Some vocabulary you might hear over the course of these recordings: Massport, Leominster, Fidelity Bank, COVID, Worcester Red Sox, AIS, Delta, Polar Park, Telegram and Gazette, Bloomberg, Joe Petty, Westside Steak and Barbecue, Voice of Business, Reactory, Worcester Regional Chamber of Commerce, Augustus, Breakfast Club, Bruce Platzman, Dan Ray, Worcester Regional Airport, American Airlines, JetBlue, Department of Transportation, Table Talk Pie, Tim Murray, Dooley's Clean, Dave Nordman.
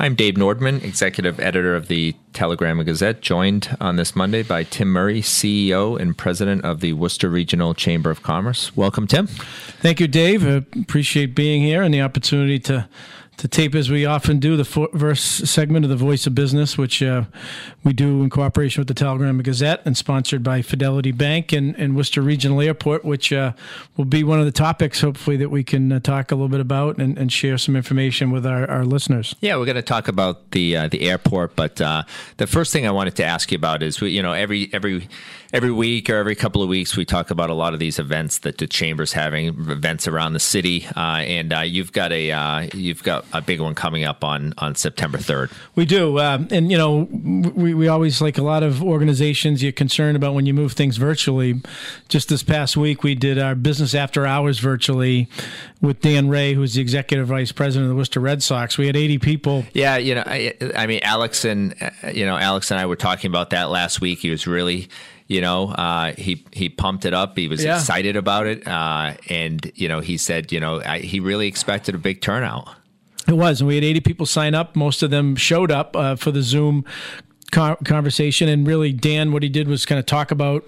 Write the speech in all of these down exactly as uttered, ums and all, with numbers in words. I'm Dave Nordman, executive editor of the Telegram and Gazette, joined on this Monday by Tim Murray, C E O and president of the Worcester Regional Chamber of Commerce. Welcome, Tim. Thank you, Dave. I appreciate being here and the opportunity to to tape, as we often do, the first segment of the Voice of Business, which uh, we do in cooperation with the Telegram and Gazette and sponsored by Fidelity Bank and, and Worcester Regional Airport, which uh, will be one of the topics, hopefully, that we can uh, talk a little bit about and, and share some information with our, our listeners. Yeah, we're going to talk about the uh, the airport, but uh, the first thing I wanted to ask you about is, you know, every every every week or every couple of weeks, we talk about a lot of these events that the Chamber's having, events around the city, uh, and uh, you've got a uh, you've got a big one coming up on, on September third. We do. Um, and, you know, we, we always, like a lot of organizations, you're concerned about when you move things virtually. Just this past week, we did our business after hours virtually with Dan Ray, who's the executive vice president of the Worcester Red Sox. We had eighty people. Yeah, you know, I, I mean, Alex and, you know, Alex and I were talking about that last week. He was really... You know, uh, he he pumped it up. He was yeah. excited about it. Uh, and, you know, he said, you know, I, he really expected a big turnout. It was. And we had eighty people sign up. Most of them showed up uh, for the Zoom conversation, and really Dan, what he did was kind of talk about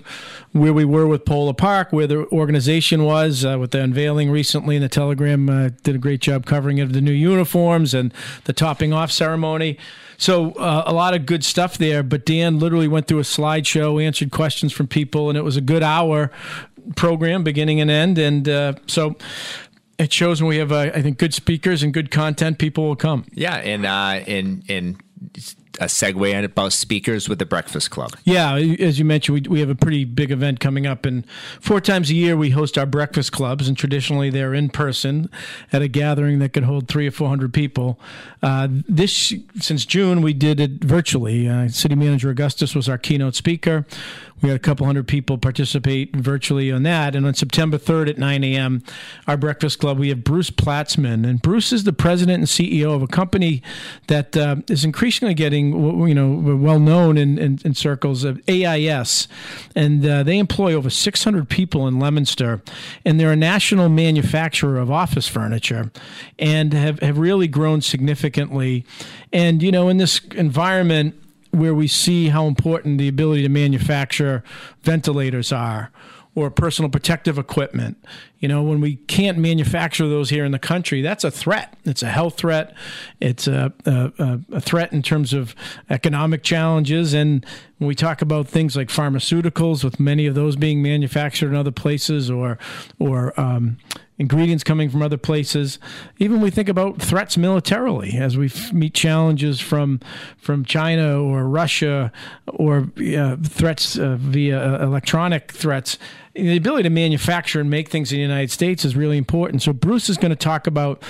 where we were with Polar Park, where the organization was uh, with the unveiling recently, and the Telegram uh, did a great job covering it, the new uniforms and the topping off ceremony. So uh, a lot of good stuff there, but Dan literally went through a slideshow, answered questions from people, and it was a good hour program beginning and end, and uh, so it shows when we have, uh, I think, good speakers and good content, people will come. Yeah, and, uh, and, and a segue about speakers with the Breakfast Club. Yeah, as you mentioned, we, we have a pretty big event coming up, and four times a year we host our breakfast clubs, and traditionally they're in person at a gathering that can hold three or four hundred people. Uh, this since June we did it virtually. Uh, City Manager Augustus was our keynote speaker. We had a couple hundred people participate virtually on that. And on September third at nine a.m., our breakfast club, we have Bruce Platzman. And Bruce is the president and C E O of a company that uh, is increasingly getting, you know, well-known in, in, in circles of A I S. And uh, they employ over six hundred people in Leominster. And they're a national manufacturer of office furniture and have, have really grown significantly. And, you know, in this environment, where we see how important the ability to manufacture ventilators are, or personal protective equipment. You know, when we can't manufacture those here in the country, that's a threat. It's a health threat. It's a, a, a threat in terms of economic challenges. And when we talk about things like pharmaceuticals, with many of those being manufactured in other places, or or um, ingredients coming from other places, even we think about threats militarily as we f- meet challenges from from China or Russia, or uh, threats uh, via electronic threats. The ability to manufacture and make things in the United States is really important. So Bruce is going to talk about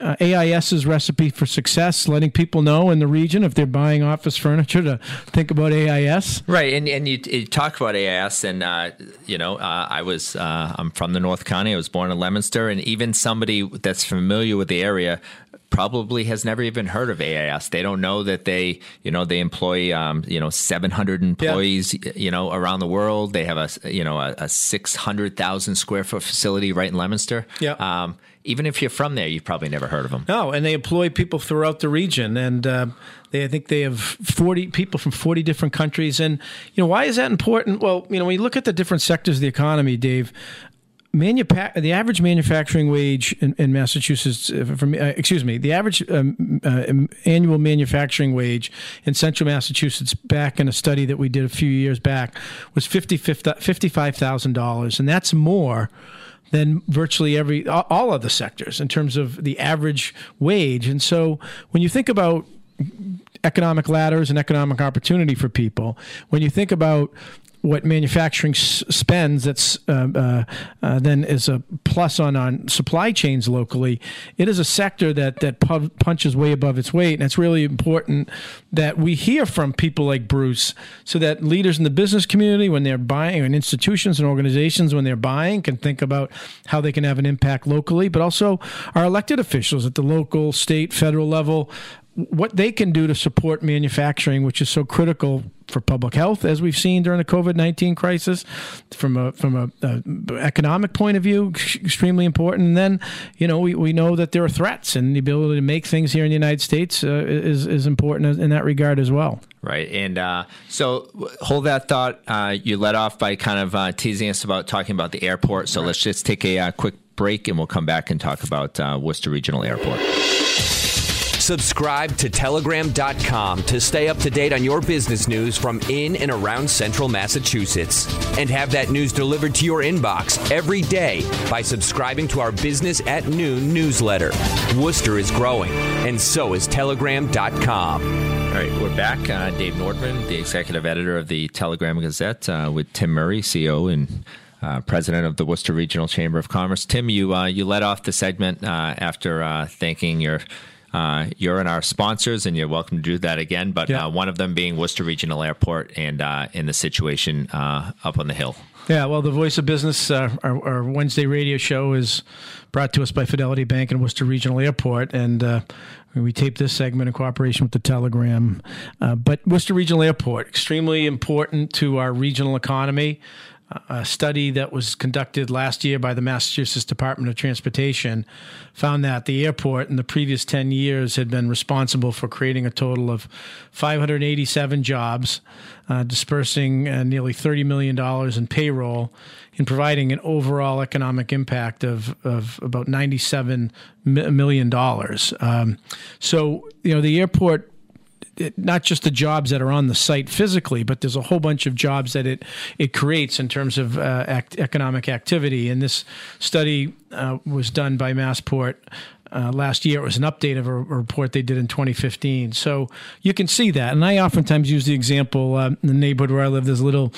uh, AIS's recipe for success, letting people know in the region if they're buying office furniture to think about A I S. Right, and and you, you talk about A I S, and uh, you know uh, I was uh, I'm from the North County. I was born in Leominster, and even somebody that's familiar with the area probably has never even heard of A I S. They don't know that they, you know, they employ, um, you know, seven hundred employees, yeah. you know, around the world. They have a, you know, a, a six hundred thousand square foot facility right in Leominster. Yeah. Um, even if you're from there, you've probably never heard of them. No, and they employ people throughout the region, and uh, they I think they have forty people from forty different countries. And, you know, why is that important? Well, you know, when you look at the different sectors of the economy, Dave, Manupa- the average manufacturing wage in, in Massachusetts, uh, from, uh, excuse me, the average um, uh, annual manufacturing wage in central Massachusetts back in a study that we did a few years back was fifty-five thousand dollars, and that's more than virtually every all, all other sectors in terms of the average wage. And so when you think about economic ladders and economic opportunity for people, when you think about what manufacturing s- spends that's uh, uh, uh, then is a plus on, on supply chains locally, it is a sector that that pu- punches way above its weight. And it's really important that we hear from people like Bruce so that leaders in the business community, when they're buying, and institutions and organizations, when they're buying, can think about how they can have an impact locally, but also our elected officials at the local, state, federal level, what they can do to support manufacturing, which is so critical for public health, as we've seen during the COVID nineteen crisis, from a from a, a economic point of view, extremely important. And then, you know, we, we know that there are threats, and the ability to make things here in the United States uh, is is important in that regard as well. Right. And uh, so hold that thought. Uh, you led off by kind of uh, teasing us about talking about the airport. So right. Let's just take a uh, quick break, and we'll come back and talk about uh, Worcester Regional Airport. Subscribe to telegram dot com to stay up to date on your business news from in and around central Massachusetts, and have that news delivered to your inbox every day by subscribing to our Business at Noon newsletter. Worcester is growing, and so is telegram dot com. All right, we're back. Uh, Dave Nordman, the executive editor of the Telegram and Gazette, uh, with Tim Murray, C E O and uh, president of the Worcester Regional Chamber of Commerce. Tim, you uh, you led off the segment uh, after uh, thanking your... Uh, you're in our sponsors, and you're welcome to do that again. But yeah. uh, one of them being Worcester Regional Airport and uh, in the situation uh, up on the hill. Yeah, well, the Voice of Business, uh, our, our Wednesday radio show, is brought to us by Fidelity Bank and Worcester Regional Airport. And uh, we taped this segment in cooperation with the Telegram. Uh, but Worcester Regional Airport, extremely important to our regional economy. A study that was conducted last year by the Massachusetts Department of Transportation found that the airport in the previous ten years had been responsible for creating a total of five hundred eighty-seven jobs, uh, dispersing uh, nearly thirty million dollars in payroll, and providing an overall economic impact of, of about ninety-seven million dollars. Um, so, you know, the airport, It, not just the jobs that are on the site physically, but there's a whole bunch of jobs that it it creates in terms of uh, act, economic activity. And this study uh, was done by Massport uh, last year. It was an update of a, a report they did in twenty fifteen. So you can see that. And I oftentimes use the example uh, in the neighborhood where I live. There's a little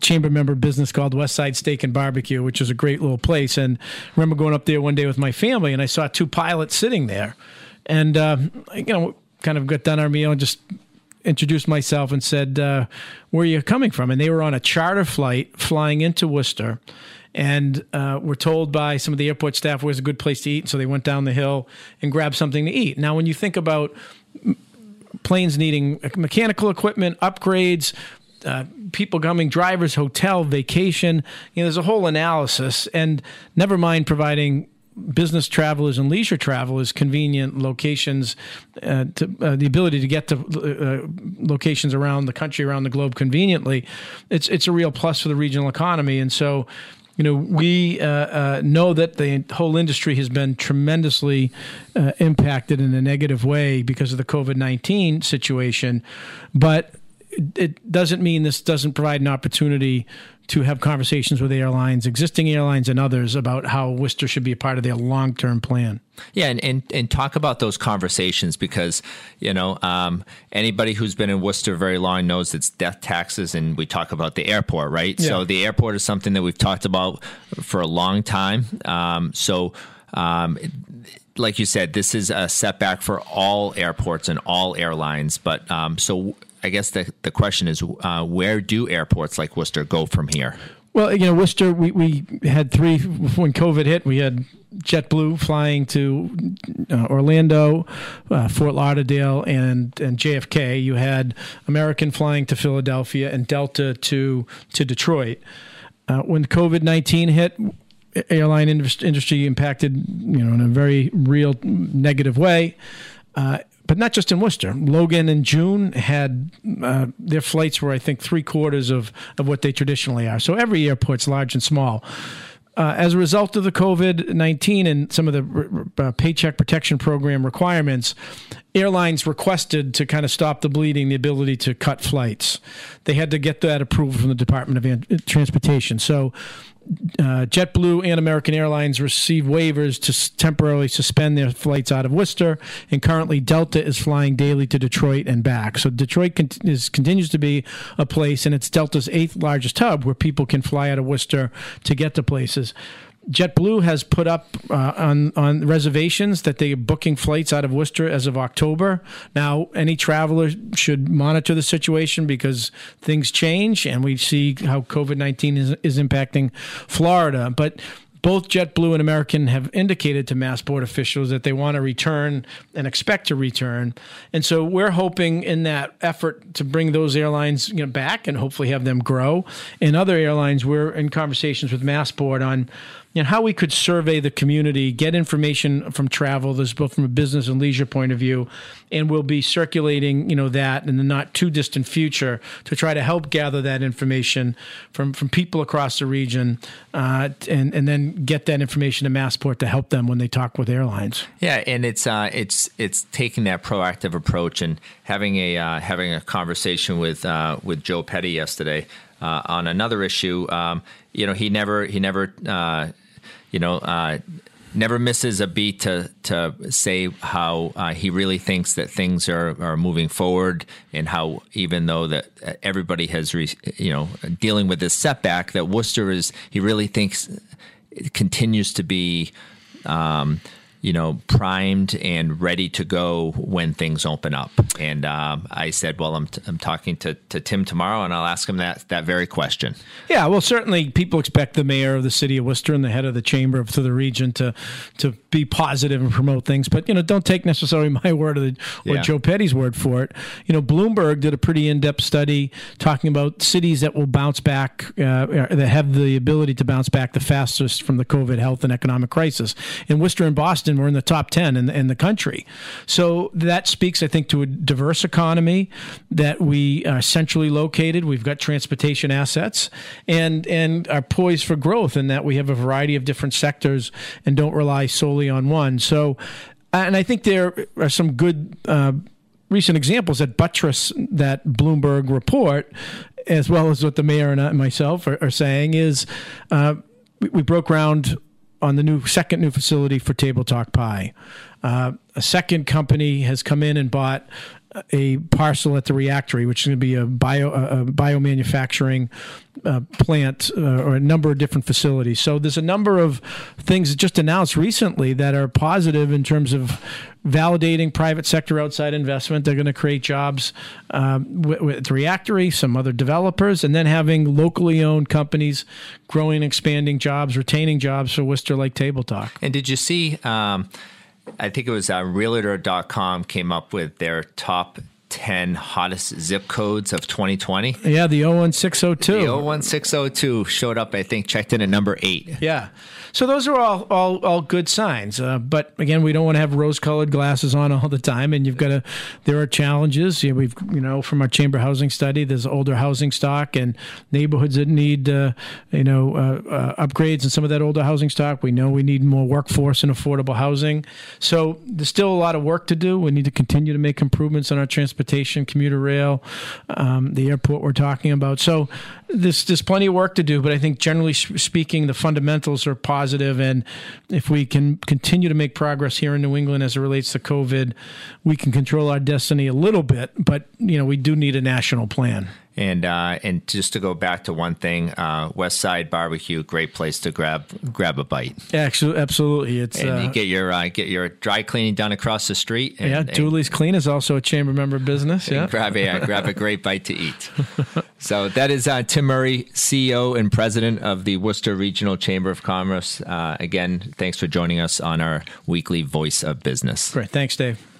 chamber member business called Westside Steak and Barbecue, which is a great little place. And I remember going up there one day with my family, and I saw two pilots sitting there, and uh, you know. kind of got done our meal and just introduced myself and said, uh, where are you coming from? And they were on a charter flight flying into Worcester, and uh, were told by some of the airport staff where's a good place to eat. And so they went down the hill and grabbed something to eat. Now, when you think about planes needing mechanical equipment, upgrades, Uh, people coming, drivers, hotel, vacation, you know, there's a whole analysis, and never mind providing business travelers and leisure travelers convenient locations, uh, to, uh, the ability to get to uh, locations around the country, around the globe conveniently. It's it's a real plus for the regional economy. And so, you know, we uh, uh, know that the whole industry has been tremendously uh, impacted in a negative way because of the COVID nineteen situation, but it doesn't mean this doesn't provide an opportunity to have conversations with airlines, existing airlines and others, about how Worcester should be a part of their long-term plan. Yeah, and, and, and talk about those conversations, because, you know, um, anybody who's been in Worcester very long knows it's death taxes, and we talk about the airport, right? Yeah. So the airport is something that we've talked about for a long time. Um, so, um, like you said, this is a setback for all airports and all airlines, but um, so... I guess the, the question is, uh, where do airports like Worcester go from here? Well, you know, Worcester, we, we had three, when COVID hit, we had JetBlue flying to uh, Orlando, uh, Fort Lauderdale, and, and J F K. You had American flying to Philadelphia and Delta to, to Detroit. Uh, when COVID nineteen hit, airline industry impacted, you know, in a very real negative way. Uh, But not just in Worcester. Logan in June had uh, their flights were, I think, three quarters of, of what they traditionally are. So every airport's large and small. Uh, as a result of the COVID nineteen and some of the re- uh, Paycheck Protection Program requirements, airlines requested, to kind of stop the bleeding, the ability to cut flights. They had to get that approval from the Department of Transportation. So uh, JetBlue and American Airlines received waivers to s- temporarily suspend their flights out of Worcester, and currently Delta is flying daily to Detroit and back. So Detroit con- is, continues to be a place, and it's Delta's eighth largest hub, where people can fly out of Worcester to get to places. JetBlue has put up uh, on, on reservations that they are booking flights out of Worcester as of October. Now, any traveler should monitor the situation, because things change, and we see how COVID nineteen is, is impacting Florida. But Both JetBlue and American have indicated to Massport officials that they want to return and expect to return. And so we're hoping in that effort to bring those airlines, you know, back and hopefully have them grow. And other airlines, we're in conversations with Massport on, you know, how we could survey the community, get information from travelers, both from a business and leisure point of view, and we'll be circulating, you know, that in the not too distant future to try to help gather that information from, from people across the region, uh, and and then get that information to Massport to help them when they talk with airlines. Yeah, and it's uh, it's it's taking that proactive approach and having a uh, having a conversation with uh, with Joe Petty yesterday uh, on another issue. Um, you know, he never he never. Uh, You know, uh, never misses a beat to to say how uh, he really thinks that things are, are moving forward, and how even though that everybody has, re, you know, dealing with this setback, that Worcester is, he really thinks it continues to be, um, you know, primed and ready to go when things open up. And um, I said, well, I'm t- I'm talking to, to Tim tomorrow, and I'll ask him that that very question. Yeah, well, certainly people expect the mayor of the city of Worcester and the head of the chamber to the region to to be positive and promote things. But, you know, don't take necessarily my word or, the, or yeah. Joe Petty's word for it. You know, Bloomberg did a pretty in-depth study talking about cities that will bounce back, uh, that have the ability to bounce back the fastest from the COVID health and economic crisis. And Worcester and Boston were in the top ten in, in the country. So that speaks, I think, to a diverse economy, that we are centrally located, we've got transportation assets, and and are poised for growth, in that we have a variety of different sectors and don't rely solely on one. So, and I think there are some good uh, recent examples that buttress that Bloomberg report, as well as what the mayor and, I, and myself are, are saying is uh, we, we broke ground on the new second new facility for Table Talk Pie. Uh, a second company has come in and bought a parcel at the reactory, which is going to be a bio a biomanufacturing uh, plant uh, or a number of different facilities. So there's a number of things just announced recently that are positive in terms of validating private sector outside investment. They're going to create jobs um, with, with the reactory, some other developers, and then having locally owned companies growing, expanding jobs, retaining jobs for Worcester like Table Talk. And did you see... Um I think it was uh, Realtor dot com came up with their top ten hottest zip codes of twenty twenty. Yeah, the oh one six oh two. The oh one six oh two showed up, I think, checked in at number eight. Yeah. So those are all all, all good signs. Uh, but again, we don't want to have rose-colored glasses on all the time, and you've got to, there are challenges. You know, we've, you know, from our chamber housing study, there's older housing stock and neighborhoods that need, uh, you know, uh, uh, upgrades in some of that older housing stock. We know we need more workforce and affordable housing. So there's still a lot of work to do. We need to continue to make improvements on our transportation. Transportation, commuter rail, um, the airport we're talking about. So this, there's plenty of work to do, but I think generally speaking, the fundamentals are positive. And if we can continue to make progress here in New England as it relates to COVID, we can control our destiny a little bit, but you know, we do need a national plan. And uh, and just to go back to one thing, uh, Westside Barbecue, great place to grab grab a bite. Actually, absolutely, it's and uh, you get your uh, get your dry cleaning done across the street. And, yeah, Dooley's Clean is also a chamber member business. Yeah, grab a uh, grab a great bite to eat. So that is uh, Tim Murray, C E O and President of the Worcester Regional Chamber of Commerce. Uh, again, thanks for joining us on our weekly Voice of Business. Great, thanks, Dave.